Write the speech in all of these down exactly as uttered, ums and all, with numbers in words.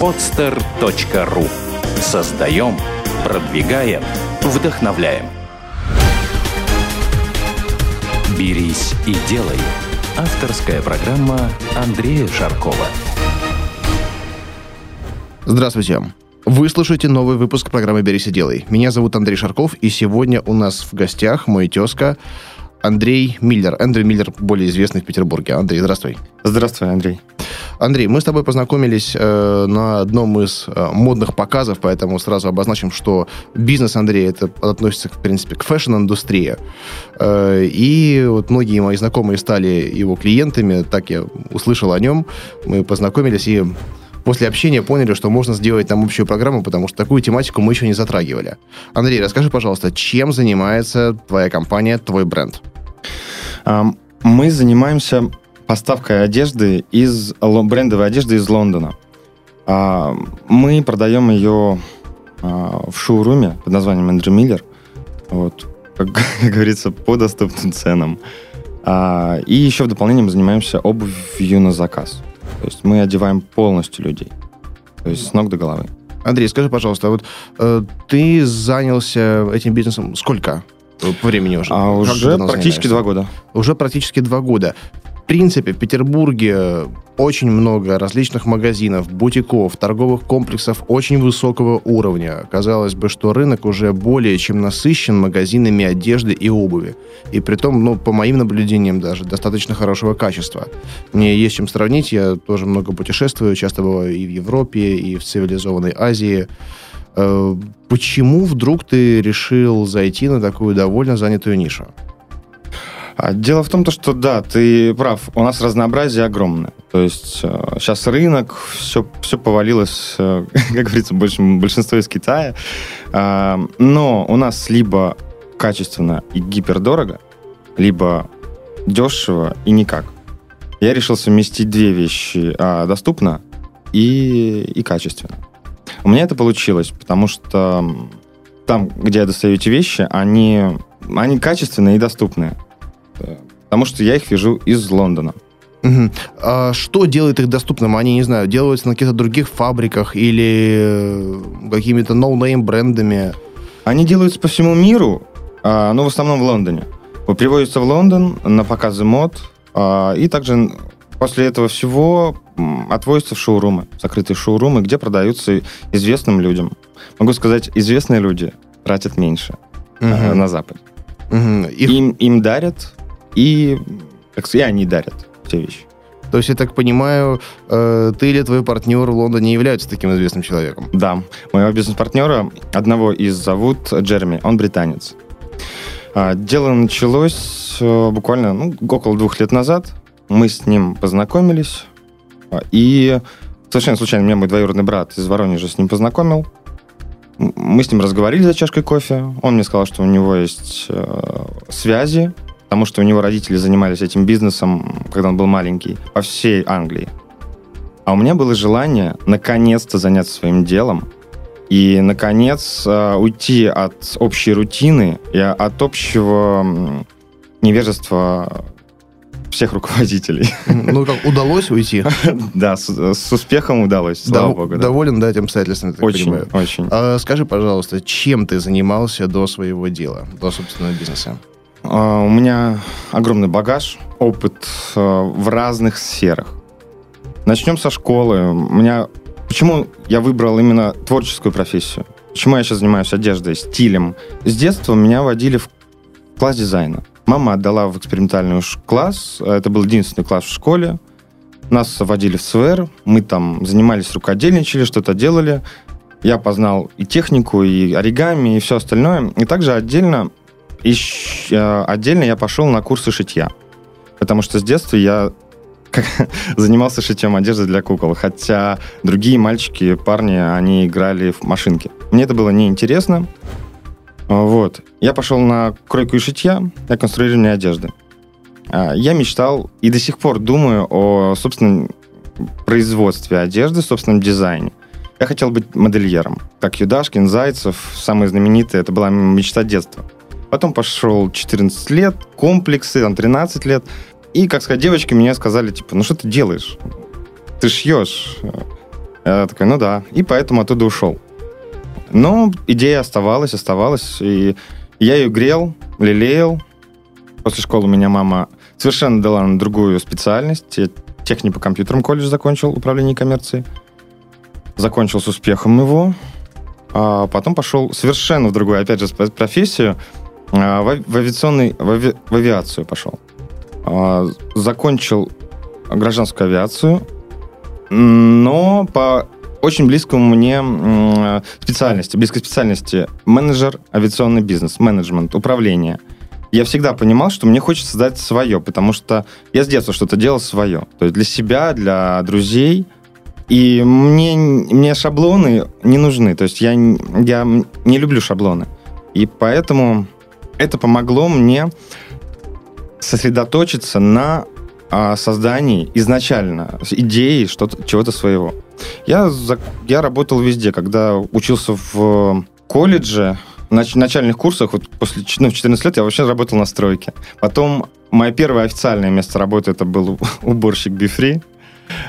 подстер точка ру. Создаем, продвигаем, вдохновляем. «Берись и делай» – авторская программа Андрея Шаркова. Здравствуйте. Вы слушаете новый выпуск программы «Берись и делай». Меня зовут Андрей Шарков, и сегодня у нас в гостях мой тезка Андрей Миллер. Андрей Миллер, более известный в Петербурге. Андрей, здравствуй. Здравствуй, Андрей. Андрей, мы с тобой познакомились э, на одном из э, модных показов, поэтому сразу обозначим, что бизнес Андрея это относится, в принципе, к фэшн-индустрии. Э, и вот многие мои знакомые стали его клиентами, так я услышал о нем. Мы познакомились и после общения поняли, что можно сделать там общую программу, потому что такую тематику мы еще не затрагивали. Андрей, расскажи, пожалуйста, чем занимается твоя компания, твой бренд? Мы занимаемся поставкой одежды из брендовой одежды из Лондона. Мы продаем ее в шоуруме под названием Andrew Miller, вот, как говорится, по доступным ценам. И еще в дополнение мы занимаемся обувью на заказ. То есть мы одеваем полностью людей, то есть с ног до головы. Андрей, скажи, пожалуйста, вот э, ты занялся этим бизнесом сколько по времени уже? А уже практически два года. Уже практически два года. В принципе, в Петербурге очень много различных магазинов, бутиков, торговых комплексов очень высокого уровня. Казалось бы, что рынок уже более чем насыщен магазинами одежды и обуви. И притом, ну, по моим наблюдениям даже, достаточно хорошего качества. Мне есть чем сравнить, я тоже много путешествую, часто бываю и в Европе, и в цивилизованной Азии. Почему вдруг ты решил зайти на такую довольно занятую нишу? Дело в том, что да, ты прав, у нас разнообразие огромное. То есть сейчас рынок, все, все повалилось, как говорится, большинство из Китая. Но у нас либо качественно и гипердорого, либо дешево и никак. Я решил совместить две вещи: доступно и, и качественно. У меня это получилось, потому что там, где я достаю эти вещи, они, они качественные и доступные. Потому что я их вижу из Лондона. Угу. А что делает их доступным? Они, не знаю, делаются на каких-то других фабриках или какими-то ноунейм брендами? Они делаются по всему миру, но в основном в Лондоне. Привозятся в Лондон на показы мод, и также после этого всего отвозятся в шоурумы, закрытые шоурумы, где продаются известным людям. Могу сказать, известные люди тратят меньше угу. на Запад. Угу. Их... Им, им дарят, и, и они дарят все вещи. То есть, я так понимаю, ты или твой партнер в Лондоне являются таким известным человеком? Да. Моего бизнес-партнера, одного из, зовут Джереми, он британец. Дело началось буквально ну, около двух лет назад. Мы с ним познакомились, и совершенно случайно меня мой двоюродный брат из Воронежа с ним познакомил. Мы с ним разговорили за чашкой кофе. Он мне сказал, что у него есть э, связи, потому что у него родители занимались этим бизнесом, когда он был маленький, по всей Англии. А у меня было желание наконец-то заняться своим делом и, наконец, э, уйти от общей рутины и от общего невежества всех руководителей. Ну, как, удалось уйти? Да, с, с успехом удалось, слава Дов, богу. Да. Доволен, да, этим обстоятельством? Очень, понимаю. очень. А, скажи, пожалуйста, чем ты занимался до своего дела, до собственного бизнеса? А, у меня огромный багаж, опыт а, в разных сферах. Начнем со школы. У меня... Почему я выбрал именно творческую профессию? Почему я сейчас занимаюсь одеждой, стилем? С детства меня водили в класс дизайна. Мама отдала в экспериментальный класс. Это был единственный класс в школе. Нас водили в СВР. Мы там занимались, рукодельничали, что-то делали. Я познал и технику, и оригами, и все остальное. И также отдельно, еще, отдельно я пошел на курсы шитья. Потому что с детства я занимался шитьем одежды для кукол. Хотя другие мальчики, парни, они играли в машинки. Мне это было неинтересно. Вот. Я пошел на кройку и шитья, на конструирование одежды. Я мечтал и до сих пор думаю о собственном производстве одежды, собственном дизайне. Я хотел быть модельером, как Юдашкин, Зайцев, самые знаменитые. Это была мечта детства. Потом пошел четырнадцать лет, комплексы, там тринадцать лет. И, как сказать, девочки мне сказали, типа, ну что ты делаешь? Ты шьешь. Я такой, ну да. И поэтому оттуда ушел. Но идея оставалась, оставалась. И я ее грел, лелеял. После школы меня мама совершенно дала на другую специальность. Я техни по компьютерам колледж закончил, управление коммерцией. Закончил с успехом его. А потом пошел совершенно в другую, опять же, профессию. В, в, авиационный, в, ави, в авиацию пошел. Закончил гражданскую авиацию, но по очень близкому мне специальности, близкой специальности менеджер, авиационный бизнес, менеджмент, управление. Я всегда понимал, что мне хочется создать свое, потому что я с детства что-то делал свое. То есть для себя, для друзей. И мне, мне шаблоны не нужны. То есть я, я не люблю шаблоны. И поэтому это помогло мне сосредоточиться на а, создании изначально идеи что-то, чего-то своего. Я, за, я работал везде. Когда учился в колледже, на начальных курсах, вот после, ну, в четырнадцать лет я вообще работал на стройке. Потом мое первое официальное место работы это был уборщик BeFree.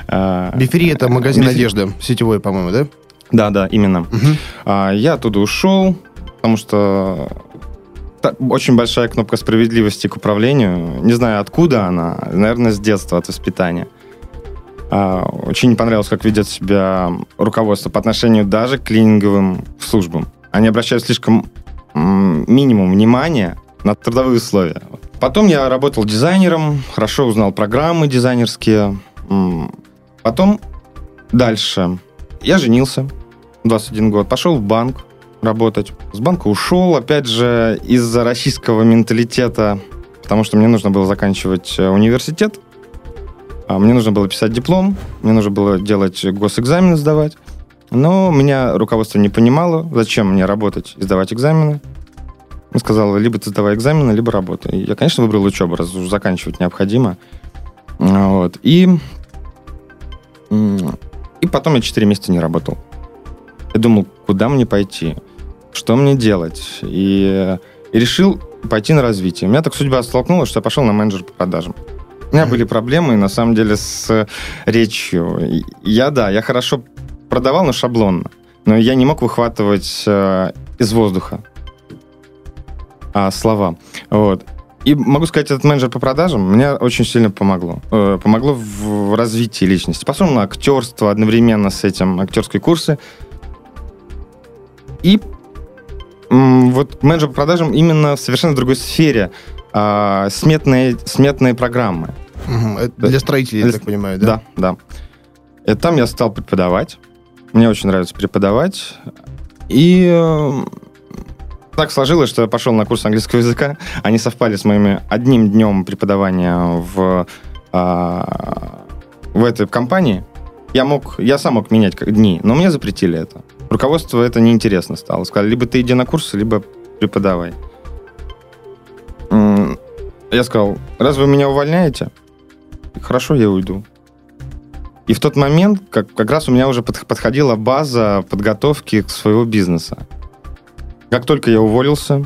BeFree — это магазин Be-Free. Одежды сетевой, по-моему, да? Да, да, именно. Угу. Я оттуда ушел, потому что очень большая кнопка справедливости к управлению. Не знаю, откуда она. Наверное, с детства, от воспитания. Очень не понравилось, как ведет себя руководство по отношению даже к клининговым службам. Они обращают слишком минимум внимания на трудовые условия. Потом я работал дизайнером, хорошо узнал программы дизайнерские. Потом дальше я женился, двадцать один год, пошел в банк работать. С банка ушел, опять же, из-за российского менталитета, потому что мне нужно было заканчивать университет, мне нужно было писать диплом, мне нужно было делать госэкзамен, сдавать. Но меня руководство не понимало, зачем мне работать и сдавать экзамены. Он сказал, либо ты сдавай экзамены, либо работай. Я, конечно, выбрал учебу, раз заканчивать необходимо. Вот. И, и потом я четыре месяца не работал. Я думал, куда мне пойти, что мне делать. И, и решил пойти на развитие. Меня так судьба столкнула, что я пошел на менеджер по продажам. У меня были проблемы, на самом деле, с речью. Я, да, я хорошо продавал, но шаблонно. Но я не мог выхватывать э, из воздуха а, слова. Вот. И могу сказать, этот менеджер по продажам мне очень сильно помогло. Э, помогло в, в развитии личности. Посмотрел на актерство, одновременно с этим актерские курсы. И м, вот менеджер по продажам именно в совершенно другой сфере. Э, сметные, сметные программы. Угу. Для строителей, для, я так понимаю, да? Да, да. И там я стал преподавать. Мне очень нравится преподавать. И... Э, так сложилось, что я пошел на курс английского языка. Они совпали с моим одним днем преподавания в, а, в этой компании. Я, мог, я сам мог менять дни, но мне запретили это. Руководство это неинтересно стало. Сказали, либо ты иди на курсы, либо преподавай. Я сказал, раз вы меня увольняете, хорошо, я уйду. И в тот момент как, как раз у меня уже подходила база подготовки к своего бизнеса. Как только я уволился,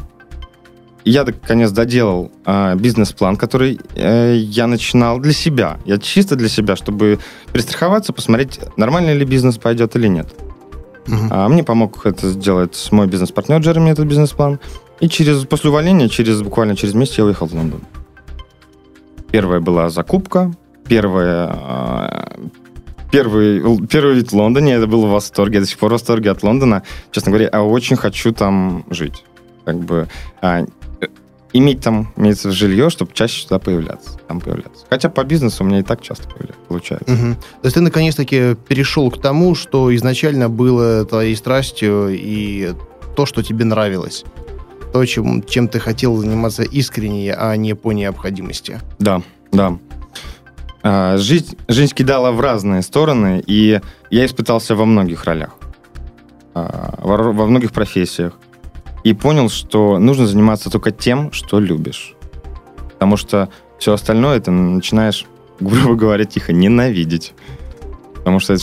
я, наконец, доделал э, бизнес-план, который э, я начинал для себя. Я чисто для себя, чтобы перестраховаться, посмотреть, нормально ли бизнес пойдет или нет. Uh-huh. А мне помог это сделать мой бизнес-партнер Джереми, этот бизнес-план. И через, после увольнения, через, буквально через месяц я уехал в Лондон. Первая была закупка, первая, э, Первый, первый вид в Лондоне, это был в восторге, я до сих пор в восторге от Лондона. Честно говоря, я очень хочу там жить. Как бы а, иметь там, имеется жилье, чтобы чаще сюда появляться, там появляться. Хотя по бизнесу у меня и так часто получается. Угу. То есть ты, наконец-таки, перешел к тому, что изначально было твоей страстью и то, что тебе нравилось. То, чем, чем ты хотел заниматься искренне, а не по необходимости. Да, да. Жизнь, жизнь кидала в разные стороны, и я испытался во многих ролях, во многих профессиях. И понял, что нужно заниматься только тем, что любишь. Потому что все остальное ты начинаешь, грубо говоря, тихо, ненавидеть. Потому что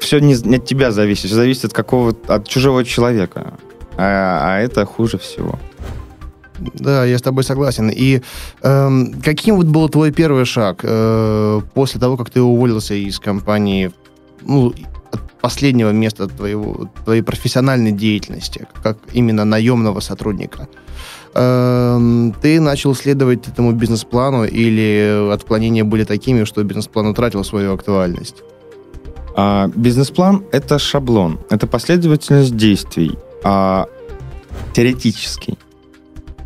все не от тебя зависит, все зависит от какого-то, от чужого человека. А, а это хуже всего. Да, я с тобой согласен. И э, каким вот был твой первый шаг э, после того, как ты уволился из компании, ну, от, последнего места твоего, твоей профессиональной деятельности, как именно наемного сотрудника, ты начал следовать этому бизнес-плану, или отклонения были такими, что бизнес-план утратил свою актуальность? А, бизнес-план — это шаблон, это последовательность действий, а, теоретический,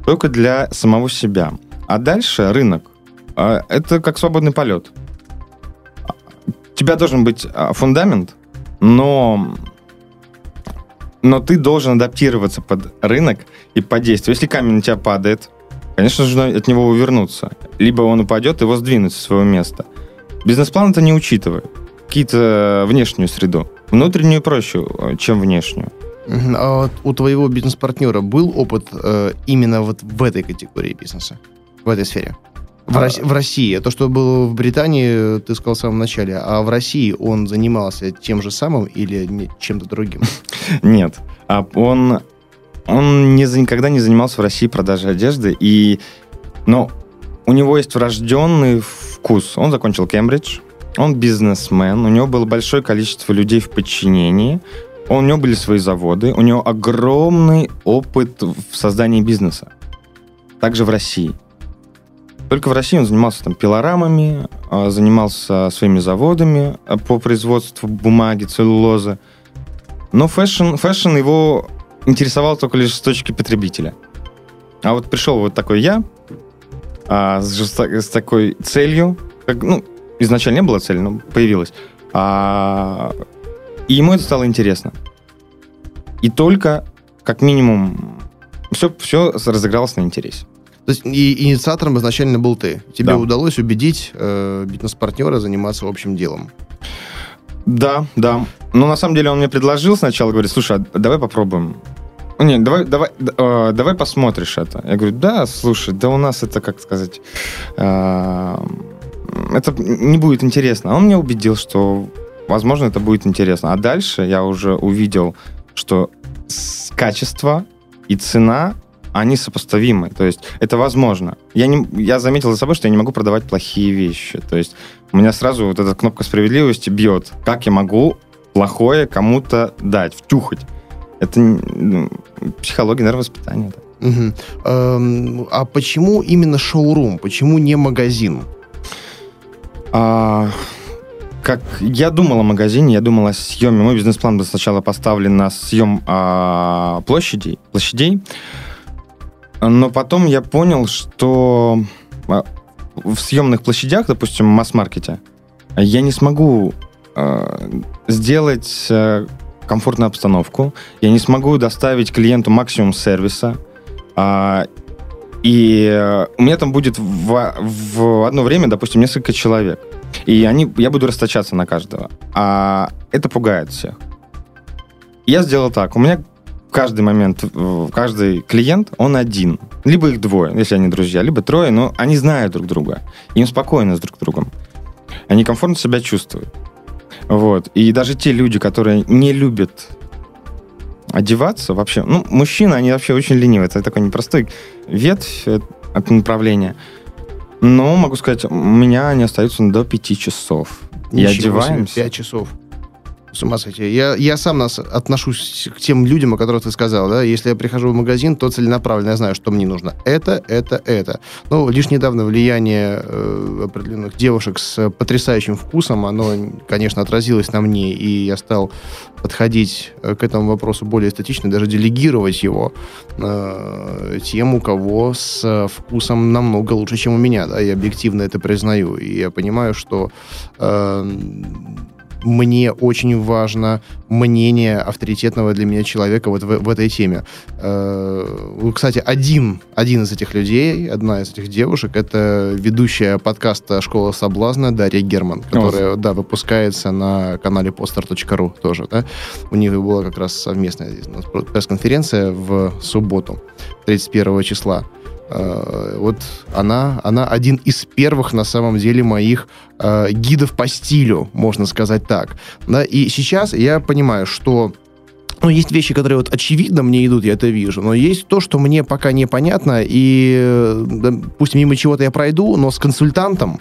только для самого себя. А дальше рынок. А, это как свободный полет. У тебя должен быть а, фундамент, но... но ты должен адаптироваться под рынок и под действие. Если камень на тебя падает, конечно же, нужно от него увернуться. Либо он упадет, его сдвинуть со своего места. Бизнес-план это не учитывая. Какие-то внешнюю среду. Внутреннюю проще, чем внешнюю. А вот у твоего бизнес-партнера был опыт э, именно вот в этой категории бизнеса? В этой сфере? В, а... Рос... в России. То, что было в Британии, ты сказал в самом начале. А в России он занимался тем же самым или чем-то другим? Нет. Он, он не, никогда не занимался в России продажей одежды. И, но у него есть врожденный вкус. Он закончил Кембридж. Он бизнесмен. У него было большое количество людей в подчинении. У него были свои заводы. У него огромный опыт в создании бизнеса. Также в России. Только в России он занимался там пилорамами, занимался своими заводами по производству бумаги, целлюлозы. Но фэшн, фэшн его интересовал только лишь с точки потребителя. А вот пришел вот такой я, а, с, с такой целью, как, ну, изначально не была цель, но появилась. А, и ему это стало интересно. И только, как минимум, все, все разыгралось на интересе. То есть и инициатором изначально был ты. Тебе да. удалось убедить э, бизнес-партнера заниматься общим делом. Да, да. Но на самом деле он мне предложил сначала, говорит, слушай, а давай попробуем. Нет, давай, давай, э, давай посмотришь это. Я говорю, да, слушай, да у нас это, как сказать, э, это не будет интересно. А он меня убедил, что, возможно, это будет интересно. А дальше я уже увидел, что качество и цена... они сопоставимы, то есть это возможно. Я, не, я заметил за собой, что я не могу продавать плохие вещи, то есть у меня сразу вот эта кнопка справедливости бьет. Как я могу плохое кому-то дать, втюхать? Это ну, психология, наверное, воспитание. Да. Угу. Эм, а почему именно шоурум? Почему не магазин? А, как я думал о магазине, я думал о съеме. Мой бизнес-план был сначала поставлен на съем а, площадей, площадей. Но потом я понял, что в съемных площадях, допустим, в масс-маркете, я не смогу э, сделать э, комфортную обстановку, я не смогу доставить клиенту максимум сервиса, э, и э, у меня там будет в, в одно время, допустим, несколько человек, и они, я буду расточаться на каждого. А это пугает всех. Я сделал так, у меня... Каждый момент, каждый клиент, он один. Либо их двое, если они друзья, либо трое, но они знают друг друга. Им спокойно с друг другом. Они комфортно себя чувствуют. Вот. И даже те люди, которые не любят одеваться вообще... Ну, мужчины, они вообще очень ленивые. Это такой непростой ветвь от направления. Но, могу сказать, у меня они остаются до пяти часов. Ничего, и одеваемся. Пять часов. С ума сойти. Я, я сам нас отношусь к тем людям, о которых ты сказал. Да? Если я прихожу в магазин, то целенаправленно я знаю, что мне нужно. Это, это, это. Ну, лишь недавно влияние э, определенных девушек с потрясающим вкусом, оно, конечно, отразилось на мне, и я стал подходить к этому вопросу более эстетично, даже делегировать его э, тем, у кого с вкусом намного лучше, чем у меня. Да? Я объективно это признаю. И я понимаю, что... Э, Мне очень важно мнение авторитетного для меня человека вот в, в этой теме. Э-э, кстати, один, один из этих людей, одна из этих девушек, это ведущая подкаста «Школа соблазна» Дарья Герман, которая, да, выпускается на канале Podster точка ру тоже. Да? У них была как раз совместная здесь пресс-конференция в субботу, тридцать первого числа. Вот она, она один из первых, на самом деле, моих э, гидов по стилю, можно сказать так. Да, и сейчас я понимаю, что ну, есть вещи, которые вот очевидно мне идут, я это вижу, но есть то, что мне пока непонятно, и да, пусть мимо чего-то я пройду, но с консультантом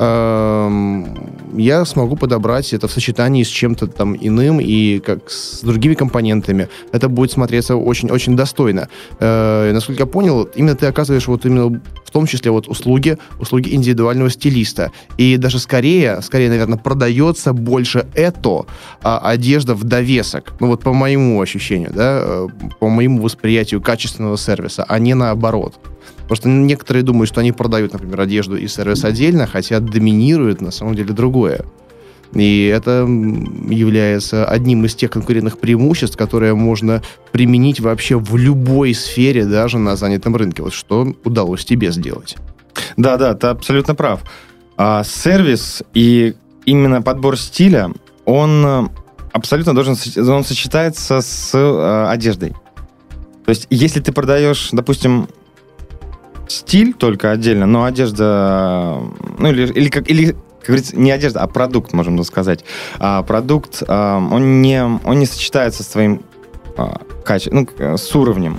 я смогу подобрать это в сочетании с чем-то там иным и как с другими компонентами. Это будет смотреться очень-очень достойно. Э, насколько я понял, именно ты оказываешь вот именно в том числе вот услуги, услуги индивидуального стилиста. И даже скорее, скорее, наверное, продается больше это, а одежда в довесок. Ну вот по моему ощущению, да, по моему восприятию качественного сервиса, а не наоборот. Потому что некоторые думают, что они продают, например, одежду и сервис отдельно, хотя доминирует на самом деле другое. И это является одним из тех конкурентных преимуществ, которые можно применить вообще в любой сфере, даже на занятом рынке. Вот что удалось тебе сделать. Да-да, ты абсолютно прав. А, сервис и именно подбор стиля, он абсолютно должен, он сочетается с а, одеждой. То есть, если ты продаешь, допустим, стиль только отдельно, но одежда... Ну, или, или, как, или, как говорится, не одежда, а продукт, можем сказать. А, продукт, а, он, не, он не сочетается с твоим а, каче... ну, с уровнем.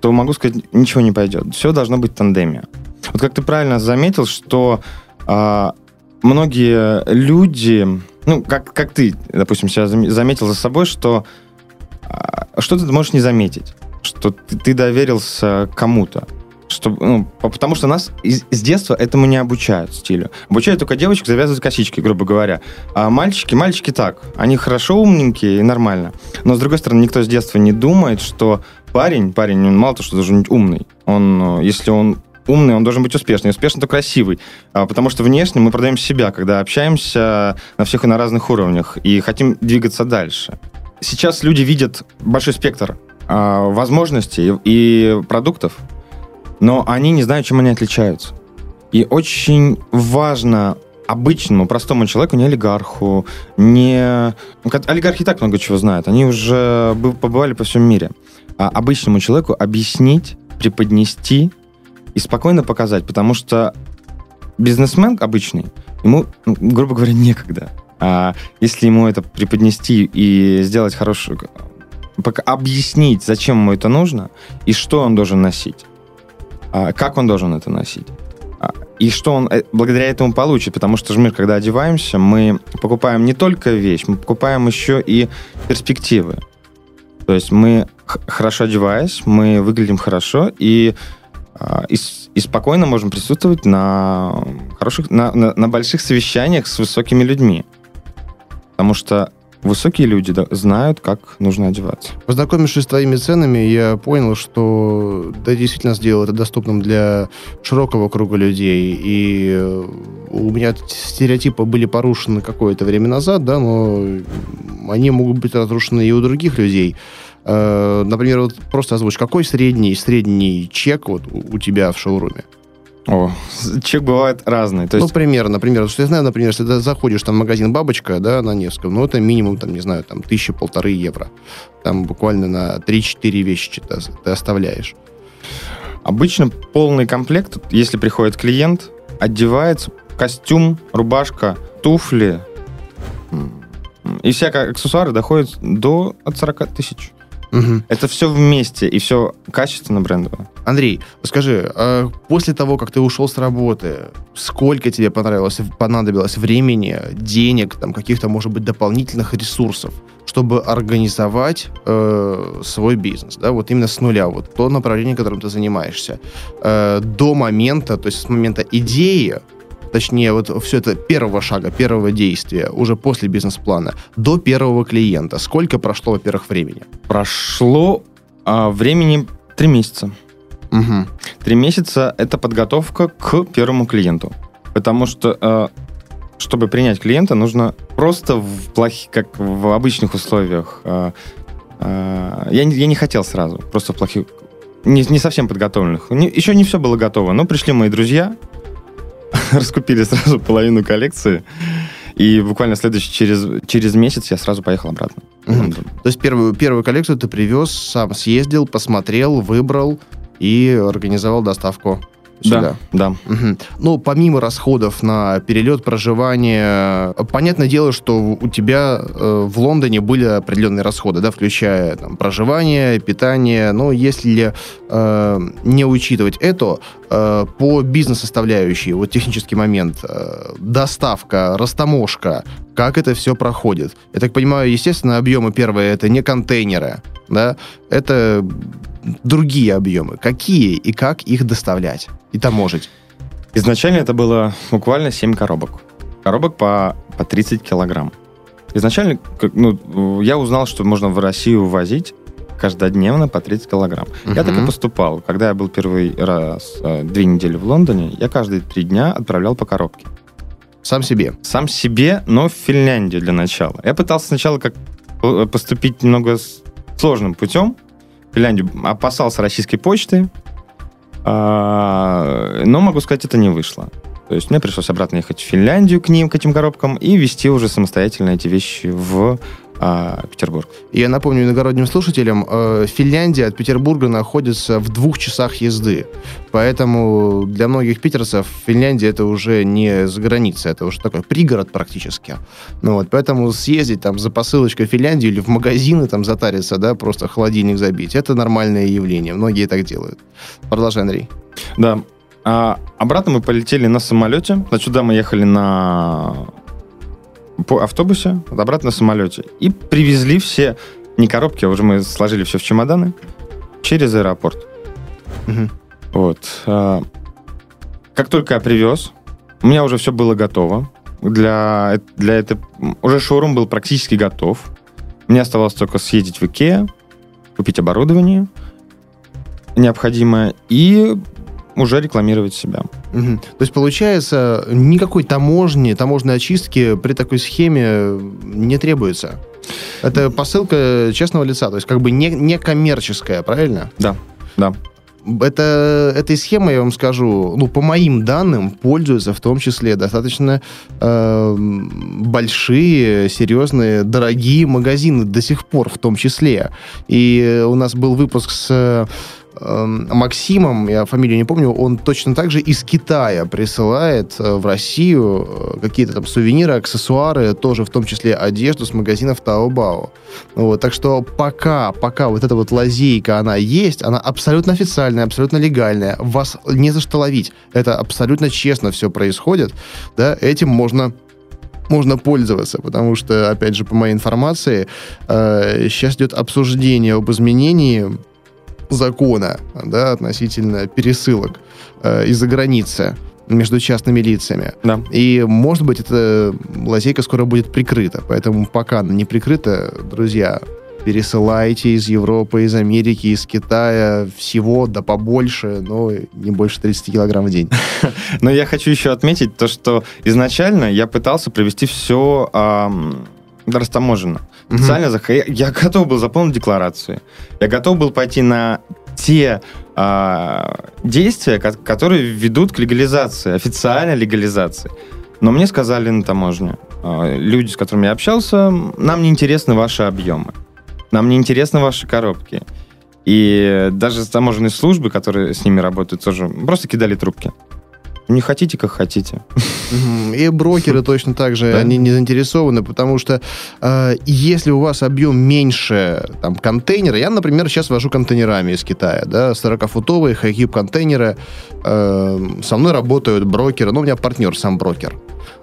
То, могу сказать, ничего не пойдет. Все должно быть в тандеме. Вот как ты правильно заметил, что а, многие люди... Ну, как, как ты, допустим, сейчас заметил за собой, что а, что-то ты можешь не заметить. Что ты, ты доверился кому-то. Что, ну, потому что нас из, с детства этому не обучают, стилю. Обучают только девочек завязывать косички, грубо говоря. А мальчики, мальчики так. Они хорошо умненькие и нормально. Но, с другой стороны, никто с детства не думает, что парень, парень, он мало того, что должен быть умный. Он, если он умный, он должен быть успешный. Успешный, то красивый. А, потому что внешне мы продаем себя, когда общаемся на всех и на разных уровнях. И хотим двигаться дальше. Сейчас люди видят большой спектр а, возможностей и, и продуктов. Но они не знают, чем они отличаются. И очень важно обычному, простому человеку, не олигарху, не... Олигархи и так много чего знают, они уже побывали по всему мире. А обычному человеку объяснить, преподнести и спокойно показать, потому что бизнесмен обычный, ему, грубо говоря, некогда. А если ему это преподнести и сделать хорошую... Объяснить, зачем ему это нужно и что он должен носить. Как он должен это носить? И что он благодаря этому получит? Потому что же мы, когда одеваемся, мы покупаем не только вещь, мы покупаем еще и перспективы. То есть мы, хорошо одеваясь, мы выглядим хорошо и, и, и спокойно можем присутствовать на, хороших, на, на, на больших совещаниях с высокими людьми. Потому что высокие люди да, знают, как нужно одеваться. Познакомившись с твоими ценами, я понял, что да, действительно сделал это доступным для широкого круга людей. И у меня стереотипы были порушены какое-то время назад, да, но они могут быть разрушены и у других людей. Например, вот просто озвучь, какой средний, средний чек вот у тебя в шоуруме? О, чек бывает разный. То есть... Ну, примерно, например, что я знаю, например, если ты заходишь там, в магазин «Бабочка», да, на Невском, ну, это минимум, там, не знаю, там, тысяча, полторы евро. Там буквально на три-четыре вещи ты, ты оставляешь. Обычно полный комплект, если приходит клиент, одевается костюм, рубашка, туфли, и всякие аксессуары доходят до от сорок тысяч. Угу. Это все вместе, и все качественно брендово. Андрей, скажи, а после того, как ты ушел с работы, сколько тебе понравилось, понадобилось времени, денег, там, каких-то, может быть, дополнительных ресурсов, чтобы организовать э, свой бизнес, да, вот именно с нуля, вот то направление, которым ты занимаешься, э, до момента, то есть с момента идеи, точнее, вот все это первого шага, первого действия, уже после бизнес-плана, до первого клиента. Сколько прошло, во-первых, времени? Прошло а, времени три месяца. Угу. Три месяца — это подготовка к первому клиенту. Потому что, а, чтобы принять клиента, нужно просто в плохих, как в обычных условиях. А, а, я, я не хотел сразу, просто в плохих... Не, не совсем подготовленных. Не, еще не все было готово, но пришли мои друзья... Раскупили сразу половину коллекции. И буквально следующий, через, через месяц я сразу поехал обратно. Mm-hmm. То есть первую, первую коллекцию ты привез, сам съездил, посмотрел, выбрал и организовал доставку сюда? Да, да. Угу. Ну, помимо расходов на перелет, проживание, понятное дело, что у тебя э, в Лондоне были определенные расходы, да, включая там, проживание, питание, но если э, не учитывать это, э, по бизнес-составляющей, вот технический момент, э, доставка, растаможка, как это все проходит? Я так понимаю, естественно, объемы первые, это не контейнеры, да, это другие объемы. Какие и как их доставлять и таможить? Изначально это было буквально семь коробок. Коробок по, по тридцать килограмм. Изначально ну, я узнал, что можно в Россию возить каждодневно по тридцать килограмм. Uh-huh. Я так и поступал. Когда я был первый раз две недели в Лондоне, я каждые три дня отправлял по коробке. Сам себе? Сам себе, но в Финляндию для начала. Я пытался сначала как поступить немного сложным путем. Финляндию опасался российской почты, но, могу сказать, это не вышло. То есть мне пришлось обратно ехать в Финляндию к ним, к этим коробкам, и везти уже самостоятельно эти вещи в а, Петербург. Я напомню иногородним слушателям, Финляндия от Петербурга находится в двух часах езды. Поэтому для многих питерцев Финляндия это уже не за границей, это уже такой пригород практически. Ну, вот, поэтому съездить там, за посылочкой в Финляндию или в магазины там, затариться, да, просто холодильник забить, это нормальное явление. Многие так делают. Продолжай, Андрей. Да. А обратно мы полетели на самолете. Сюда мы ехали на по автобусе, обратно на самолете. И привезли все, не коробки, а уже мы сложили все в чемоданы, через аэропорт. Угу. Вот. А, как только я привез, у меня уже все было готово. Для, для этой, уже шоурум был практически готов. Мне оставалось только съездить в Икеа, купить оборудование необходимое и уже рекламировать себя. Угу. То есть, получается, никакой таможни, таможенной очистки при такой схеме не требуется? Это посылка частного лица, то есть как бы не, не коммерческая, правильно? Да, да. Это, этой схемой, я вам скажу, ну, по моим данным, пользуются в том числе достаточно э, большие, серьезные, дорогие магазины до сих пор в том числе. И у нас был выпуск с Максимом, я фамилию не помню, он точно так же из Китая присылает в Россию какие-то там сувениры, аксессуары, тоже в том числе одежду с магазинов Таобао. Вот, так что пока, пока вот эта вот лазейка, она есть, она абсолютно официальная, абсолютно легальная, вас не за что ловить. Это абсолютно честно все происходит, да, этим можно... можно пользоваться, потому что, опять же, по моей информации, э, сейчас идет обсуждение об изменении закона, да, относительно пересылок э, из-за границы между частными лицами. Да. И, может быть, эта лазейка скоро будет прикрыта. Поэтому пока она не прикрыта, друзья, пересылайте из Европы, из Америки, из Китая всего, да побольше, но не больше тридцать килограмм в день. Но я хочу еще отметить то, что изначально я пытался привести все растаможено. Mm-hmm. Специально я, я готов был заполнить декларацию. Я готов был пойти на те а, действия, ко- которые ведут к легализации, официальной легализации. Но мне сказали на таможне, а, люди, с которыми я общался, нам не интересны ваши объемы, нам не интересны ваши коробки. И даже таможенные службы, которые с ними работают, тоже просто кидали трубки. Не хотите, как хотите. И брокеры точно так же, да? Они не заинтересованы, потому что э, если у вас объем меньше там, контейнера, я, например, сейчас вожу контейнерами из Китая, да, сорокафутовые хайкип-контейнеры, э, со мной работают брокеры, ну, у меня партнер сам брокер,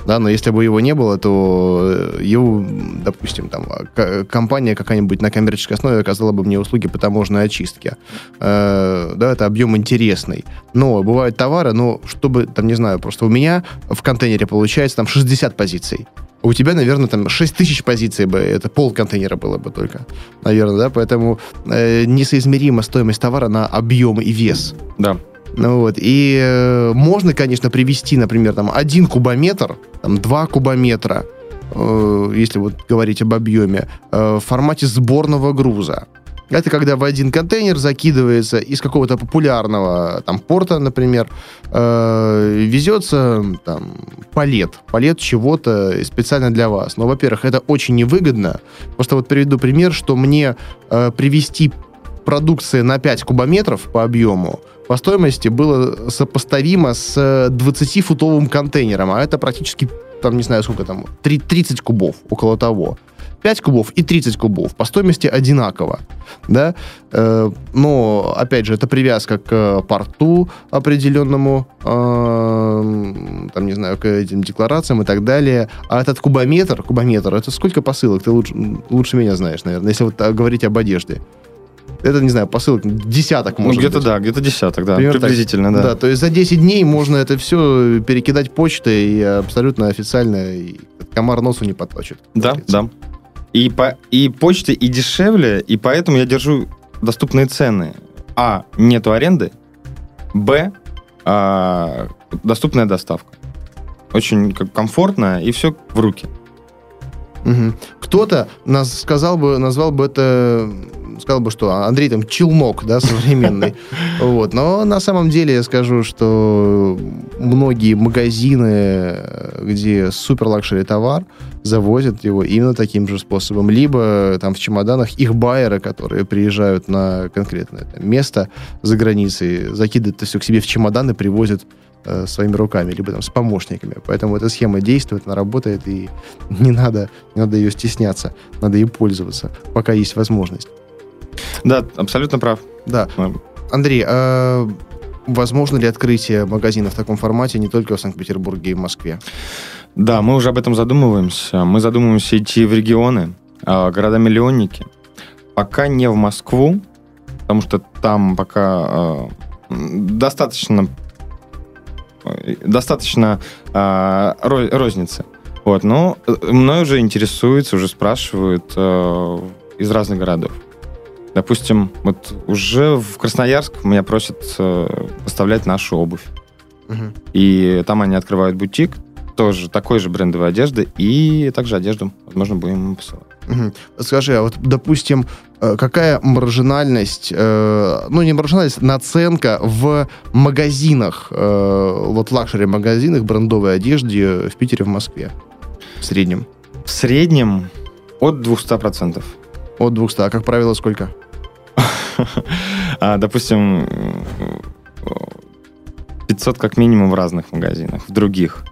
да, но если бы его не было, то его, допустим, там, к- компания какая-нибудь на коммерческой основе оказала бы мне услуги по таможенной очистке. Э, да, это объем интересный. Но бывают товары, но чтобы, там, не знаю, просто у меня в контейнере получается там шестьдесят позиций. У тебя, наверное, там шесть тысяч позиций бы, это пол контейнера было бы только, наверное, да, поэтому э, несоизмерима стоимость товара на объем и вес. Да. Ну вот, и э, можно, конечно, привести, например, там, один кубометр, там, два кубометра, э, если вот говорить об объеме, э, в формате сборного груза. Это когда в один контейнер закидывается из какого-то популярного там, порта, например, э, везется там, палет, палет чего-то специально для вас. Но, во-первых, это очень невыгодно. Просто вот приведу пример, что мне э, привезти продукции на пять кубометров по объему по стоимости было сопоставимо с двадцатифутовым контейнером, а это практически, там, не знаю, сколько там, тридцать кубов, около того. пять кубов и тридцать кубов, по стоимости одинаково, да, но, опять же, это привязка к порту определенному, там, не знаю, к этим декларациям и так далее, а этот кубометр, кубометр, это сколько посылок, ты лучше, лучше меня знаешь, наверное, если вот говорить об одежде. Это, не знаю, посылок десяток, может быть. Ну, где-то да, где-то десяток, да, примерно приблизительно, так, да. Да, то есть за десять дней можно это все перекидать почтой и абсолютно официально, и комар носу не подточит. Да, да. И, по, и почты и дешевле, и поэтому я держу доступные цены. А, нету аренды. Б, а, доступная доставка. Очень комфортно, и все в руки. Угу. Кто-то нас сказал бы, назвал бы это... Сказал бы, что Андрей там челнок, да, современный. Вот. Но на самом деле я скажу, что многие магазины, где супер-лакшери товар, завозят его именно таким же способом. Либо там в чемоданах их байеры, которые приезжают на конкретное там место за границей, закидывают это все к себе в чемодан и привозят э, своими руками, либо там с помощниками. Поэтому эта схема действует, она работает, и не надо, не надо ее стесняться, надо ей пользоваться, пока есть возможность. Да, абсолютно прав. Да. Андрей, а возможно ли открытие магазина в таком формате не только в Санкт-Петербурге и в Москве? Да, мы уже об этом задумываемся. Мы задумываемся идти в регионы, города-миллионники. Пока не в Москву, потому что там пока достаточно, достаточно розницы. Вот, но мной уже интересуются, уже спрашивают из разных городов. Допустим, вот уже в Красноярск меня просят э, поставлять нашу обувь. Uh-huh. И там они открывают бутик, тоже такой же брендовой одежды, и также одежду, возможно, будем им посылать. Uh-huh. Скажи, а вот, допустим, какая маржинальность, э, ну, не маржинальность, наценка в магазинах, э, вот лакшери-магазинах брендовой одежды в Питере, в Москве? В среднем? В среднем от двухсот процентов. От двухсот. А как правило, сколько? а, допустим, пятьсот как минимум в разных магазинах, в других.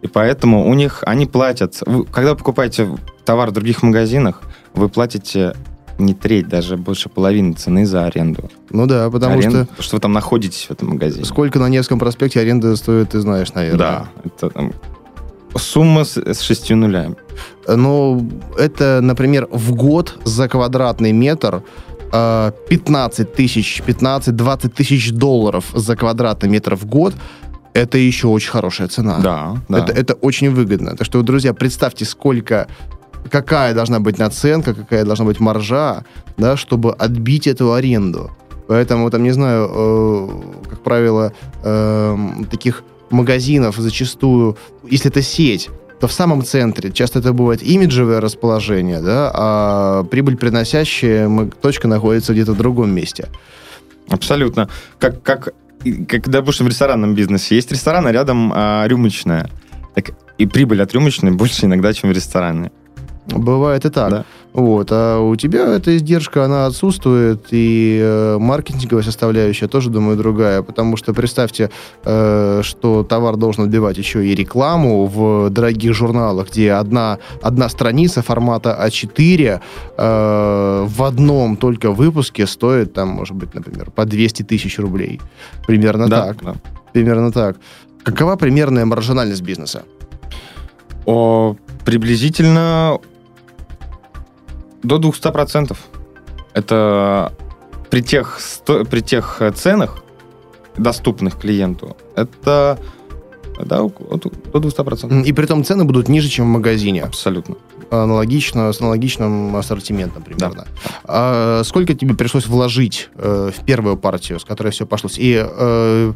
И поэтому у них, они платят... Вы, когда вы покупаете товар в других магазинах, вы платите не треть, даже больше половины цены за аренду. Ну да, потому Арен... что... Что вы там находитесь в этом магазине. Сколько на Невском проспекте аренда стоит, ты знаешь, наверное. Да, это там... Сумма с, с шестью нулями. Ну, это, например, в год за квадратный метр пятнадцать тысяч, пятнадцать-двадцать тысяч долларов за квадратный метр в год. Это еще очень хорошая цена. Да, да. Это, это очень выгодно. Так что, друзья, представьте, сколько... Какая должна быть наценка, какая должна быть маржа, да, чтобы отбить эту аренду. Поэтому, там, не знаю, э, как правило, э, таких... магазинов зачастую, если это сеть, то в самом центре часто это бывает имиджевое расположение, да, а прибыль приносящая точка находится где-то в другом месте. Абсолютно. Как, как, как допустим, в ресторанном бизнесе. Есть ресторан, а рядом а, рюмочная. Так, и прибыль от рюмочной больше иногда, чем в ресторане. Бывает и так. Да. Вот. А у тебя эта издержка, она отсутствует, и э, маркетинговая составляющая тоже, думаю, другая, потому что представьте, э, что товар должен отбивать еще и рекламу в дорогих журналах, где одна, одна страница формата а четыре э, в одном только выпуске стоит, там, может быть, например, по двести тысяч рублей. Примерно да, так. Да. Примерно так. Какова примерная маржинальность бизнеса? О... Приблизительно до двухсот процентов. Это при тех, сто, при тех ценах, доступных клиенту, это да, до двухсот процентов. И при том цены будут ниже, чем в магазине. Абсолютно. Аналогично, с аналогичным ассортиментом примерно. Да. А сколько тебе пришлось вложить э, в первую партию, с которой все пошлось? И... Э,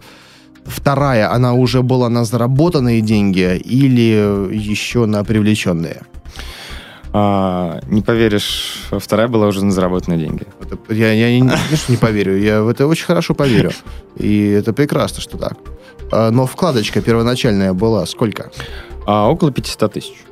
Вторая, она уже была на заработанные деньги или еще на привлеченные? А, не поверишь, вторая была уже на заработанные деньги. Это, я, я не, конечно, не поверю. Я в это очень хорошо поверю. И это прекрасно, что так. А, но вкладочка первоначальная была сколько? А, около пятисот тысяч.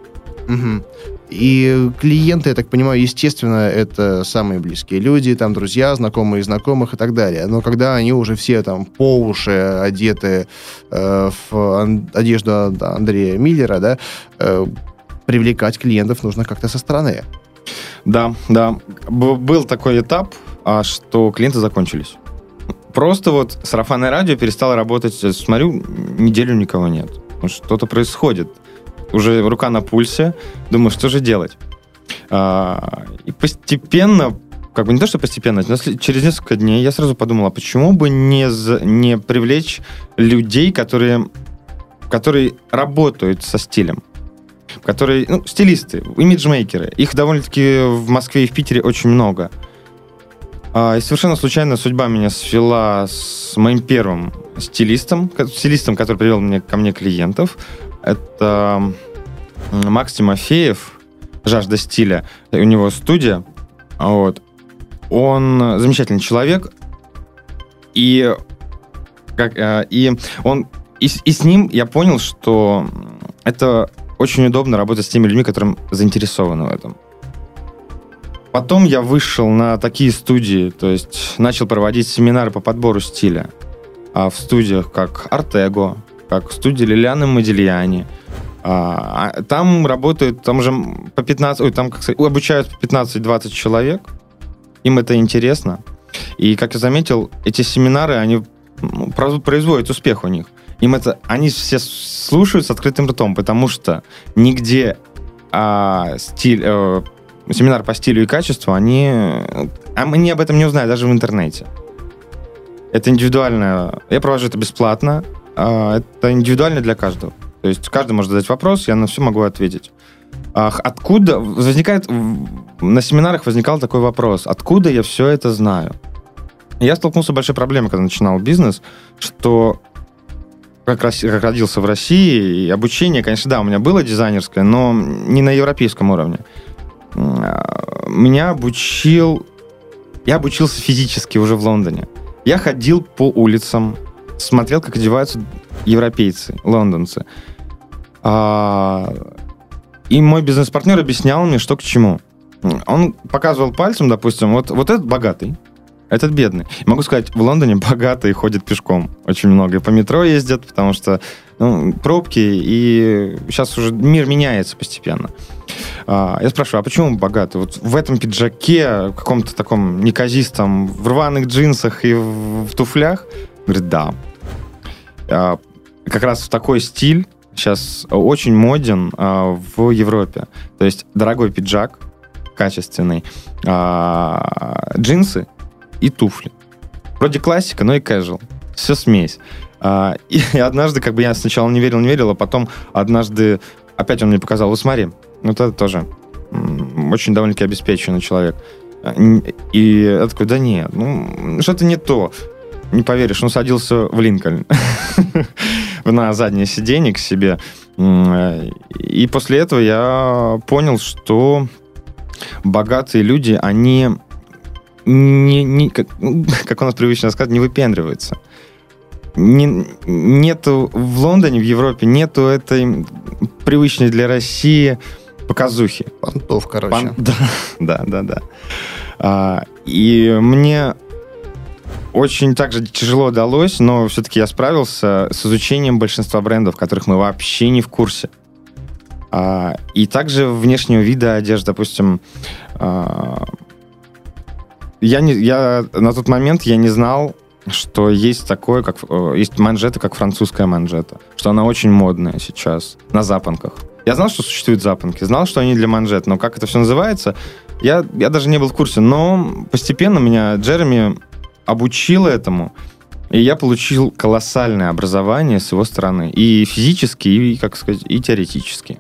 Угу. И клиенты, я так понимаю, естественно, это самые близкие люди, там друзья, знакомые знакомых и так далее. Но когда они уже все там по уши одеты э, в одежду Андрея Миллера, да, э, привлекать клиентов нужно как-то со стороны. Да, да. Б- был такой этап, что клиенты закончились. Просто вот сарафанное радио перестало работать. Смотрю, неделю никого нет. Что-то происходит. Уже рука на пульсе. Думаю, что же делать? А, и постепенно, как бы не то, что постепенно, но через несколько дней я сразу подумал, а почему бы не, за, не привлечь людей, которые, которые работают со стилем? Которые, ну, стилисты, имиджмейкеры. Их довольно-таки в Москве и в Питере очень много. А, и совершенно случайно судьба меня свела с моим первым стилистом, стилистом, который привел мне, ко мне клиентов. Это Макс Тимофеев, «Жажда стиля». У него студия. Вот. Он замечательный человек. И, как, и, он, и, и с ним я понял, что это очень удобно работать с теми людьми, которые заинтересованы в этом. Потом я вышел на такие студии, то есть начал проводить семинары по подбору стиля в студиях, как Artego, как студия Лилианы Модильяни. А, там работают, там уже по пятнадцать, ой, там, как сказать, обучают по пятнадцать-двадцать человек. Им это интересно. И, как я заметил, эти семинары, они производят успех у них. Им это, они все слушают с открытым ртом, потому что нигде а, стиль, а, семинар по стилю и качеству, они, они об этом не узнают даже в интернете. Это индивидуально. Я провожу это бесплатно. Это индивидуально для каждого. То есть каждый может задать вопрос, я на все могу ответить. Откуда возникает... На семинарах возникал такой вопрос. Откуда я все это знаю? Я столкнулся с большой проблемой, когда начинал бизнес, что как, раз, как родился в России, и обучение, конечно, да, у меня было дизайнерское, но не на европейском уровне. Меня обучил... Я обучился физически уже в Лондоне. Я ходил по улицам, смотрел, как одеваются европейцы, лондонцы. А, и мой бизнес-партнер объяснял мне, что к чему. Он показывал пальцем, допустим, вот, вот этот богатый, этот бедный. Могу сказать, в Лондоне богатые ходят пешком очень много. И по метро ездят, потому что ну, пробки, и сейчас уже мир меняется постепенно. А, я спрашиваю, а почему богатый? Вот в этом пиджаке, в каком-то таком неказистом, в рваных джинсах и в, в туфлях? Говорит, да. Как раз такой стиль сейчас очень моден в Европе. То есть дорогой пиджак, качественный, джинсы и туфли. Вроде классика, но и casual. Все смесь. И однажды, как бы я сначала не верил, не верил, а потом однажды опять он мне показал, вот смотри, вот это тоже очень довольно-таки обеспеченный человек. И я такой, да нет, ну что-то не то. Не поверишь, он садился в Линкольн на заднее сиденье к себе. И после этого я понял, что богатые люди, они, не, не, как, как у нас привычно сказать, не выпендриваются. Не, нету в Лондоне, в Европе, нету этой привычной для России показухи. Понтов, короче. Пон... Да, да, да. да. А, и мне... Очень также тяжело далось, но все-таки я справился с изучением большинства брендов, которых мы вообще не в курсе. А, и также внешнего вида одежды, допустим, а, я, не, я на тот момент я не знал, что есть такое, как есть манжета, как французская манжета, что она очень модная сейчас на запонках. Я знал, что существуют запонки, знал, что они для манжет, но как это все называется, я, я даже не был в курсе. Но постепенно меня Джереми обучил этому, и я получил колоссальное образование с его стороны. И физически, и, как сказать, и теоретически.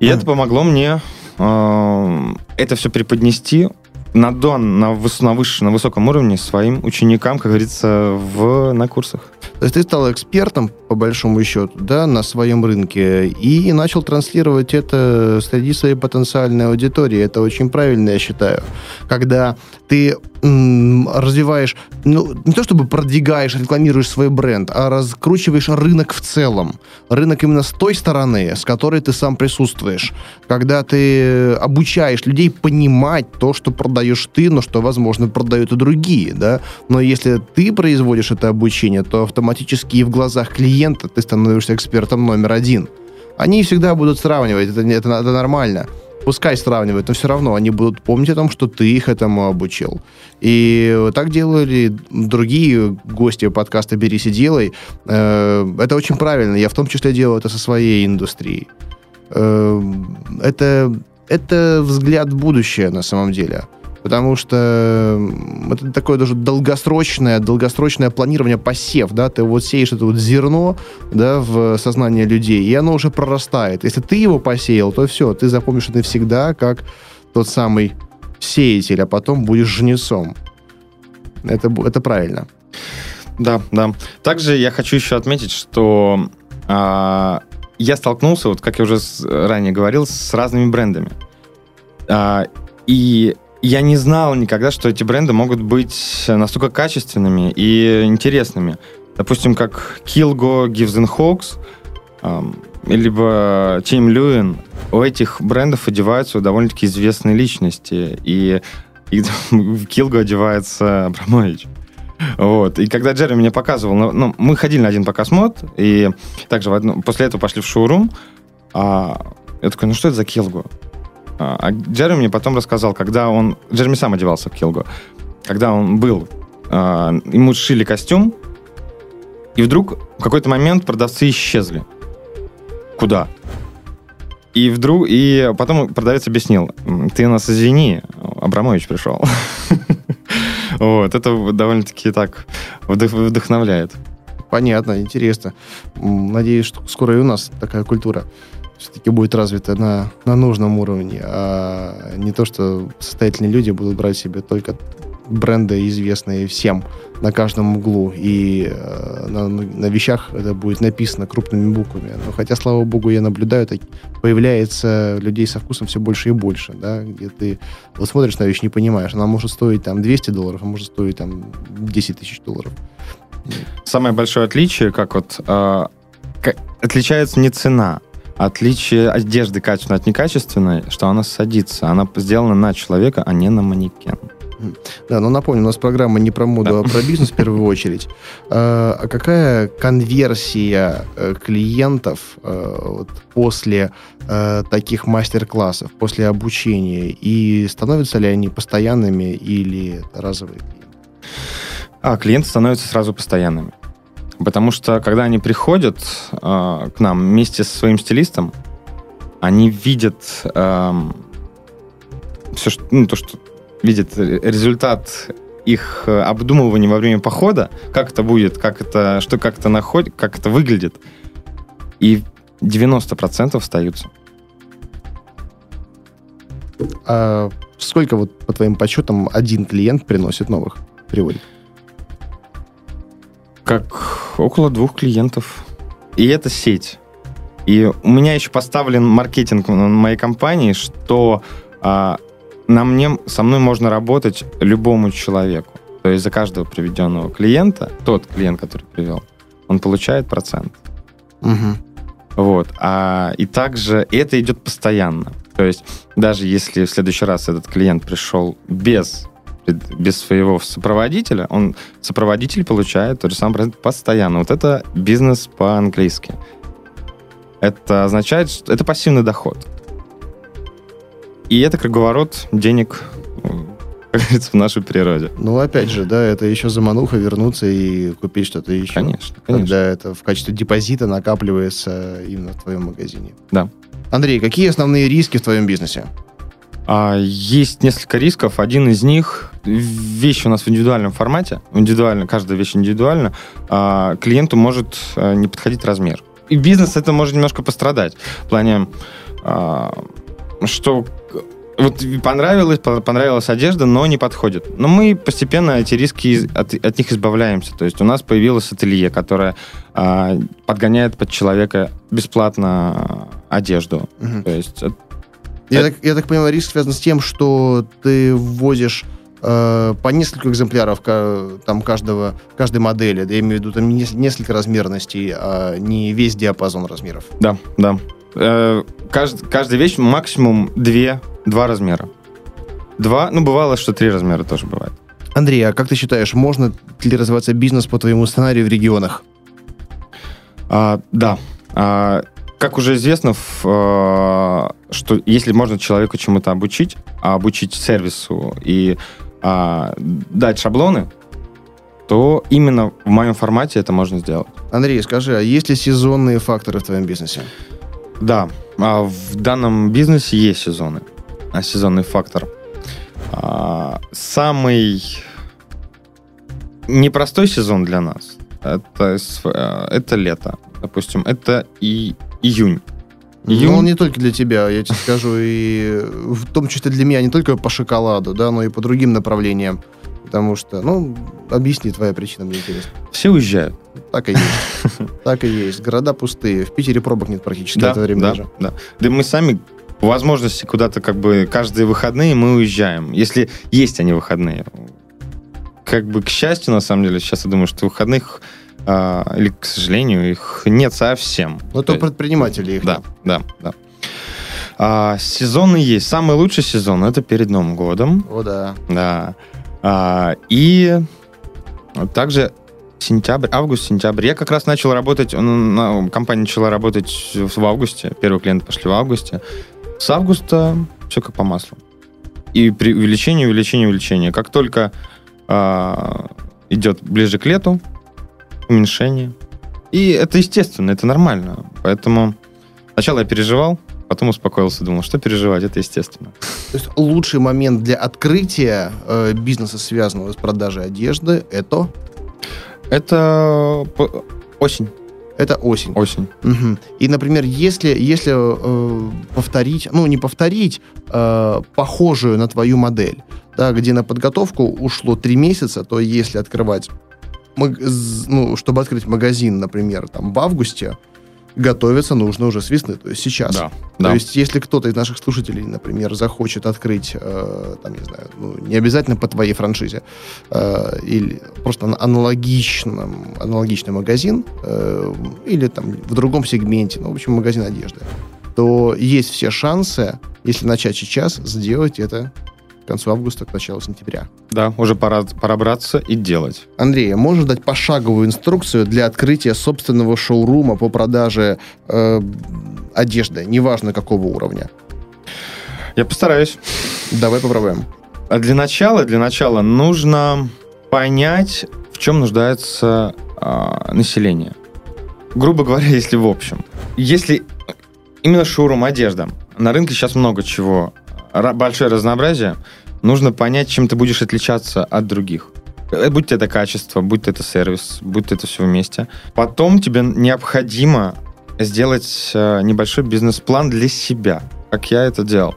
И а. это помогло мне э, это все преподнести на дон, на, выс, на, выше, на высоком уровне своим ученикам, как говорится, в, на курсах. То есть ты стал экспертом, по большому счету, да, на своем рынке, и начал транслировать это среди своей потенциальной аудитории. Это очень правильно, я считаю. Когда ты развиваешь, ну, не то чтобы продвигаешь, рекламируешь свой бренд, а раскручиваешь рынок в целом. Рынок именно с той стороны, с которой ты сам присутствуешь. Когда ты обучаешь людей понимать то, что продаешь ты, но что, возможно, продают и другие, да. Но если ты производишь это обучение, то автоматически и в глазах клиента ты становишься экспертом номер один. Они всегда будут сравнивать, это, это, это нормально. Пускай сравнивают, но все равно они будут помнить о том, что ты их этому обучил. И так делали другие гости подкаста «Берись и делай». Это очень правильно. Я в том числе делаю это со своей индустрией. Это, это взгляд в будущее на самом деле. Потому что это такое даже долгосрочное, долгосрочное планирование, посев, да, ты вот сеешь это вот зерно, да, в сознание людей, и оно уже прорастает. Если ты его посеял, то все, ты запомнишь это всегда как тот самый сеятель, а потом будешь жнецом. Это, это правильно. Да, да. Также я хочу еще отметить, что а, я столкнулся, вот как я уже ранее говорил, с разными брендами. А, и я не знал никогда, что эти бренды могут быть настолько качественными и интересными. Допустим, как Килго, Гивзенхокс, либо Team Льюин. У этих брендов одеваются довольно-таки известные личности. И, и в Килго одевается Абрамович. Вот. И когда Джереми мне показывал... Ну, мы ходили на один показ мод, и также в одну, после этого пошли в шоурум. А, я такой, ну что это за Килго? А Джереми мне потом рассказал, когда он... Джереми сам одевался в Хелго. Когда он был, ему сшили костюм, и вдруг в какой-то момент продавцы исчезли. Куда? И вдруг... И потом продавец объяснил. Ты нас извини, Абрамович пришел. Вот, это довольно-таки так вдохновляет. Понятно, интересно. Надеюсь, что скоро и у нас такая культура все-таки будет развито на, на нужном уровне, а не то, что состоятельные люди будут брать себе только бренды, известные всем на каждом углу, и на, на вещах это будет написано крупными буквами. Но хотя, слава богу, я наблюдаю, так появляется людей со вкусом все больше и больше, да, где ты вот смотришь на вещь, не понимаешь, она может стоить там двести долларов, а может стоить там десять тысяч долларов. Самое большое отличие, как вот, э, отличается не цена, отличие одежды качественной от некачественной, что она садится. Она сделана на человека, а не на манекен. Да, но напомню, у нас программа не про моду, да, а про бизнес в первую очередь. А какая конверсия клиентов вот, после таких мастер-классов, после обучения? И становятся ли они постоянными или разовыми? А, клиенты становятся сразу постоянными. Потому что, когда они приходят э, к нам вместе со своим стилистом, они видят э, все, что, ну, то, что видят результат их обдумывания во время похода, как это будет, как это, что, как это находит, как это выглядит. И девяносто процентов остаются. А сколько, вот, по твоим подсчетам, один клиент приносит новых, приводит? Как около двух клиентов. И это сеть. И у меня еще поставлен маркетинг моей компании, что а, на мне, со мной можно работать любому человеку. То есть за каждого приведенного клиента, тот клиент, который привел, он получает процент. Угу. Вот. А, и также это идет постоянно. То есть даже если в следующий раз этот клиент пришел без... без своего сопроводителя, он сопроводитель получает тот же самый процент постоянно. Вот это бизнес по-английски. Это означает, что это пассивный доход. И это круговорот денег, как говорится, в нашей природе. Ну, опять же, да, это еще замануха вернуться и купить что-то еще. Конечно, конечно. Когда это в качестве депозита накапливается именно в твоем магазине. Да. Андрей, какие основные риски в твоем бизнесе? Есть несколько рисков. Один из них – вещь у нас в индивидуальном формате. Индивидуально, каждая вещь индивидуально. Клиенту может не подходить размер. И бизнес это может немножко пострадать. В плане, что вот понравилось, понравилась одежда, но не подходит. Но мы постепенно эти риски, от, от них избавляемся. То есть у нас появилось ателье, которое подгоняет под человека бесплатно одежду. Угу. То есть... Я так, я так понимаю, риск связан с тем, что ты ввозишь э, по несколько экземпляров там каждого, каждой модели. Я имею в виду там несколько размерностей, а не весь диапазон размеров. Да, да. Э, кажд, каждая вещь максимум две, два размера. Два, ну, бывало, что три размера тоже бывает. Андрей, а как ты считаешь, можно ли развиваться бизнес по твоему сценарию в регионах? А, да. А, как уже известно, в, а, что если можно человеку чему-то обучить, а обучить сервису и а, дать шаблоны, то именно в моем формате это можно сделать. Андрей, скажи, а есть ли сезонные факторы в твоем бизнесе? Да. А в данном бизнесе есть сезоны. А сезонный фактор... Самый непростой сезон для нас это, это лето, допустим, это и июнь. июнь. Но он не только для тебя, я тебе скажу, и в том числе для меня, не только по шоколаду, да, но и по другим направлениям, потому что, ну, объясни, твоя причина мне интересна. Все уезжают. Так и есть, так и есть. Города пустые, в Питере пробок нет практически в это время даже. Да, да, мы сами... возможности куда-то как бы каждые выходные мы уезжаем, если есть они выходные. Как бы к счастью, на самом деле, сейчас я думаю, что выходных, э, или, к сожалению, их нет совсем. Но то, то предприниматели их. Да, нет. да, да. А, сезоны есть. Самый лучший сезон — это перед Новым годом. О, да. Да. А, и также сентябрь, август, сентябрь. Я как раз начал работать, компания начала работать в августе, первые клиенты пошли в августе. С августа все как по маслу. И при увеличении, увеличении, увеличении. Как только э, идет ближе к лету, уменьшение. И это естественно, это нормально. Поэтому сначала я переживал, потом успокоился, думал, что переживать, это естественно. То есть лучший момент для открытия э, бизнеса, связанного с продажей одежды, это? Это осень. Это осень. Осень. Угу. И, например, если, если э, повторить, ну, не повторить, э, похожую на твою модель, да, где на подготовку ушло три месяца, то если открывать, маг- ну, чтобы открыть магазин, например, там, в августе, готовиться нужно уже с весны, то есть сейчас. Да, да. То есть если кто-то из наших слушателей, например, захочет открыть, э, там, не знаю, ну, не обязательно по твоей франшизе, э, или просто аналогичном, аналогичный магазин, э, или там в другом сегменте, ну, в общем, магазин одежды, то есть все шансы, если начать сейчас, сделать это к концу августа, к началу сентября. Да, уже пора, пора браться и делать. Андрей, можешь дать пошаговую инструкцию для открытия собственного шоурума по продаже э, одежды, неважно какого уровня? Я постараюсь. Давай попробуем. А для начала, для начала нужно понять, в чем нуждается э, население. Грубо говоря, если в общем. Если именно шоурум одежда. На рынке сейчас много чего. Большое разнообразие, нужно понять, чем ты будешь отличаться от других. Будь это качество, будь это сервис, будь это все вместе. Потом тебе необходимо сделать небольшой бизнес-план для себя, как я это делал.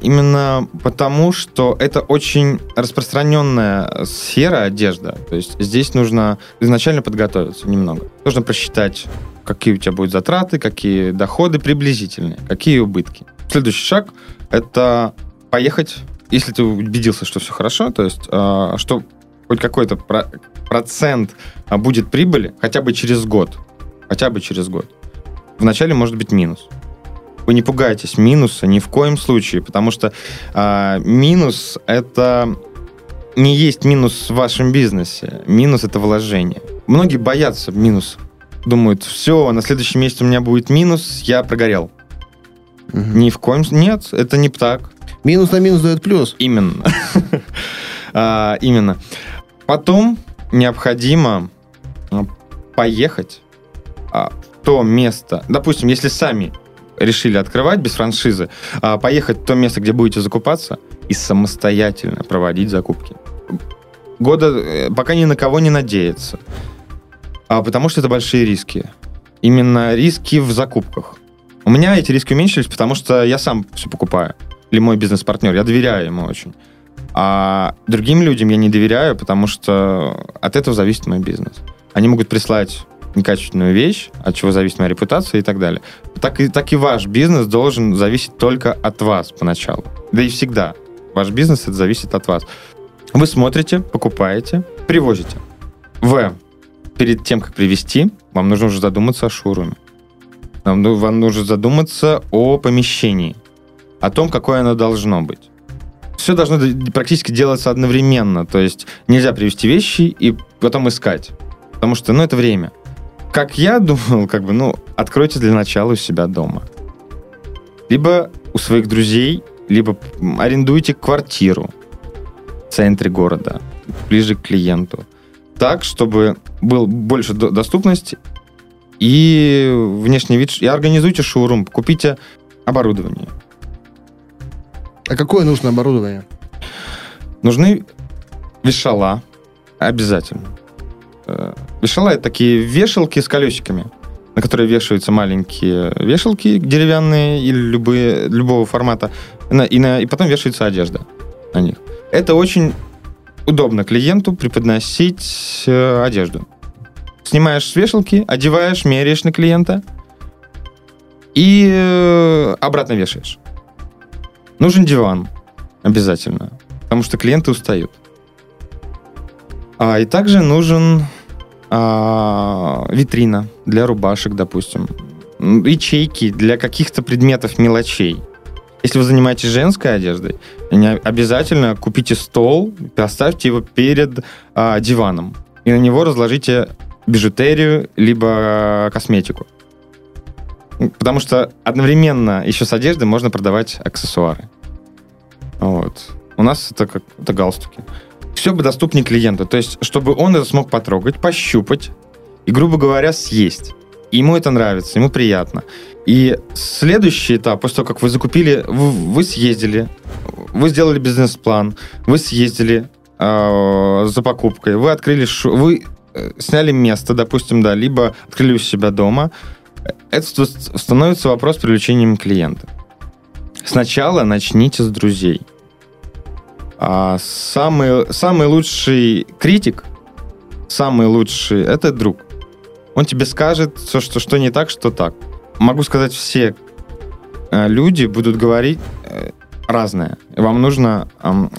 Именно потому, что это очень распространенная сфера одежда. То есть здесь нужно изначально подготовиться немного. Нужно просчитать, какие у тебя будут затраты, какие доходы приблизительные, какие убытки. Следующий шаг – это поехать, если ты убедился, что все хорошо, то есть, э, что хоть какой-то про- процент будет прибыли хотя бы через год. Хотя бы через год. Вначале может быть минус. Вы не пугайтесь минуса ни в коем случае, потому что э, минус — это не есть минус в вашем бизнесе. Минус — это вложение. Многие боятся минуса. Думают, все, на следующем месяце у меня будет минус, я прогорел. Угу. Ни в коем... Нет, это не так. Минус на минус дает плюс. Именно. Именно. Потом необходимо поехать в то место. Допустим, если сами решили открывать без франшизы, поехать в то место, где будете закупаться, и самостоятельно проводить закупки. Года пока ни на кого не надеяться. Потому что это большие риски. Именно риски в закупках. У меня эти риски уменьшились, потому что я сам все покупаю. Или мой бизнес-партнер. Я доверяю ему очень. А другим людям я не доверяю, потому что от этого зависит мой бизнес. Они могут прислать некачественную вещь, от чего зависит моя репутация и так далее. Так и, так и ваш бизнес должен зависеть только от вас поначалу. Да и всегда. Ваш бизнес — это зависит от вас. Вы смотрите, покупаете, привозите. В. Перед тем, как привезти, вам нужно уже задуматься о шоуруме. Вам, вам нужно задуматься о помещении, о том, какое оно должно быть. Все должно практически делаться одновременно. То есть нельзя привезти вещи и потом искать. Потому что, ну, это время. Как я думал, как бы, ну, откройте для начала у себя дома. Либо у своих друзей, либо арендуйте квартиру в центре города, ближе к клиенту. Так, чтобы был больше доступности и внешний вид. И организуйте шоурум, купите оборудование. А какое нужно оборудование? Нужны вешала обязательно. Вешала — это такие вешалки с колесиками, на которые вешаются маленькие вешалки деревянные или любые, любого формата, и, на, и потом вешается одежда на них. Это очень удобно клиенту преподносить э, одежду. Снимаешь с вешалки, одеваешь, меряешь на клиента и э, обратно вешаешь. Нужен диван обязательно, потому что клиенты устают. А, и также нужен а, витрина для рубашек, допустим, ячейки для каких-то предметов, мелочей. Если вы занимаетесь женской одеждой, обязательно купите стол, поставьте его перед а, диваном и на него разложите бижутерию либо косметику. Потому что одновременно еще с одеждой можно продавать аксессуары. Вот. У нас это, как, это галстуки. Все бы доступнее клиенту. То есть, чтобы он это смог потрогать, пощупать и, грубо говоря, съесть. И ему это нравится, ему приятно. И следующий этап, после того, как вы закупили, вы, вы съездили, вы сделали бизнес-план, вы съездили э, за покупкой, вы открыли, шу- вы э, сняли место, допустим, да, либо открыли у себя дома. Это становится вопрос привлечения клиента. Сначала начните с друзей. А самый, самый лучший критик, самый лучший — это друг. Он тебе скажет, что, что, что не так, что так. Могу сказать, все люди будут говорить разное. Вам нужно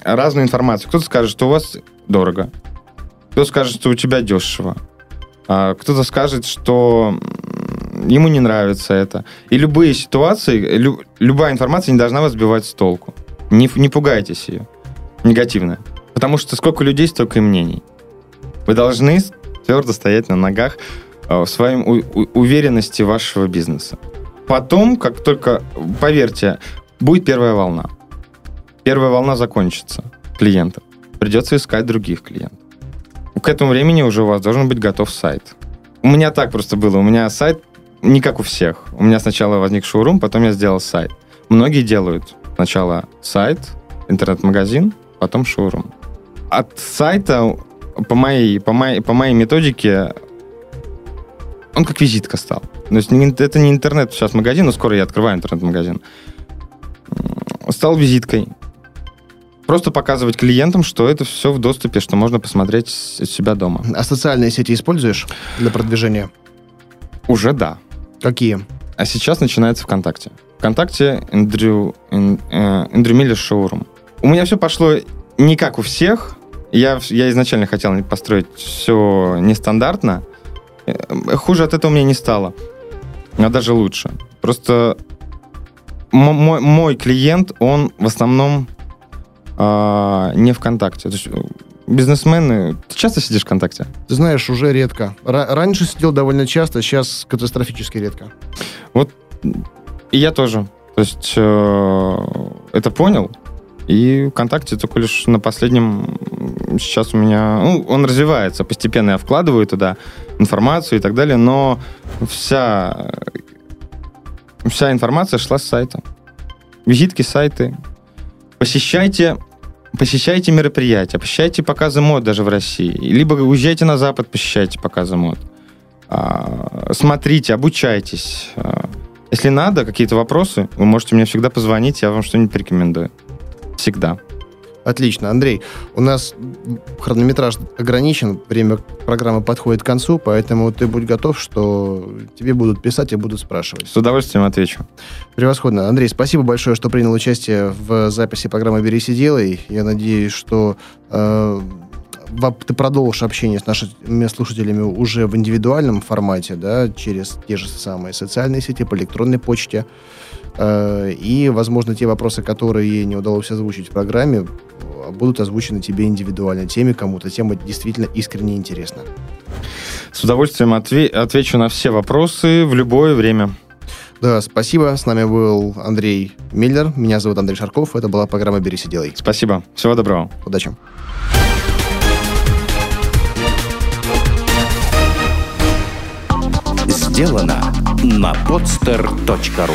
разную информацию. Кто-то скажет, что у вас дорого. Кто-то скажет, что у тебя дешево. Кто-то скажет, что ему не нравится это. И любые ситуации, лю, любая информация не должна вас сбивать с толку. Не, не пугайтесь ее негативно. Потому что сколько людей, столько и мнений. Вы должны твердо стоять на ногах э, в своей у, у, уверенности вашего бизнеса. Потом, как только, поверьте, будет первая волна. Первая волна закончится клиентов. Придется искать других клиентов. К этому времени уже у вас должен быть готов сайт. У меня так просто было. У меня сайт не как у всех. У меня сначала возник шоурум, потом я сделал сайт. Многие делают сначала сайт, интернет-магазин, потом шоурум. От сайта, по моей, по моей, по моей методике, он как визитка стал. То есть это не интернет сейчас магазин, но скоро я открываю интернет-магазин. Стал визиткой. Просто показывать клиентам, что это все в доступе, что можно посмотреть у себя дома. А социальные сети используешь для продвижения? Уже да. Какие? А сейчас начинается ВКонтакте. ВКонтакте Andrew, Andrew Miller Showroom. У меня все пошло не как у всех. Я, я изначально хотел построить все нестандартно. Хуже от этого мне не стало. А даже лучше. Просто мой, мой клиент, он в основном э, не ВКонтакте. То есть бизнесмены... Ты часто сидишь ВКонтакте? Ты знаешь, уже редко. Раньше сидел довольно часто, сейчас катастрофически редко. Вот и я тоже. То есть э, это понял. И ВКонтакте только лишь на последнем... Сейчас у меня... Ну, он развивается. Постепенно я вкладываю туда информацию и так далее. Но вся, вся информация шла с сайта. Визитки, сайты. Посещайте... Посещайте мероприятия, посещайте показы мод даже в России. Либо уезжайте на Запад, посещайте показы мод. Смотрите, обучайтесь. Если надо, какие-то вопросы, вы можете мне всегда позвонить, я вам что-нибудь порекомендую. Всегда. Отлично, Андрей. У нас хронометраж ограничен, время программы подходит к концу, поэтому ты будь готов, что тебе будут писать и будут спрашивать. С удовольствием отвечу. Превосходно. Андрей, спасибо большое, что принял участие в записи программы «Берись и делай». Я надеюсь, что э, ты продолжишь общение с нашими слушателями уже в индивидуальном формате, да, через те же самые социальные сети, по электронной почте. И, возможно, те вопросы, которые не удалось озвучить в программе, будут озвучены тебе индивидуально. Теме кому-то тема действительно искренне интересна. С удовольствием отве- отвечу на все вопросы в любое время. Да, спасибо. С нами был Андрей Миллер. Меня зовут Андрей Шарков. Это была программа «Берись и делай». Спасибо. Всего доброго. Удачи. Сделано на подстер точка ру.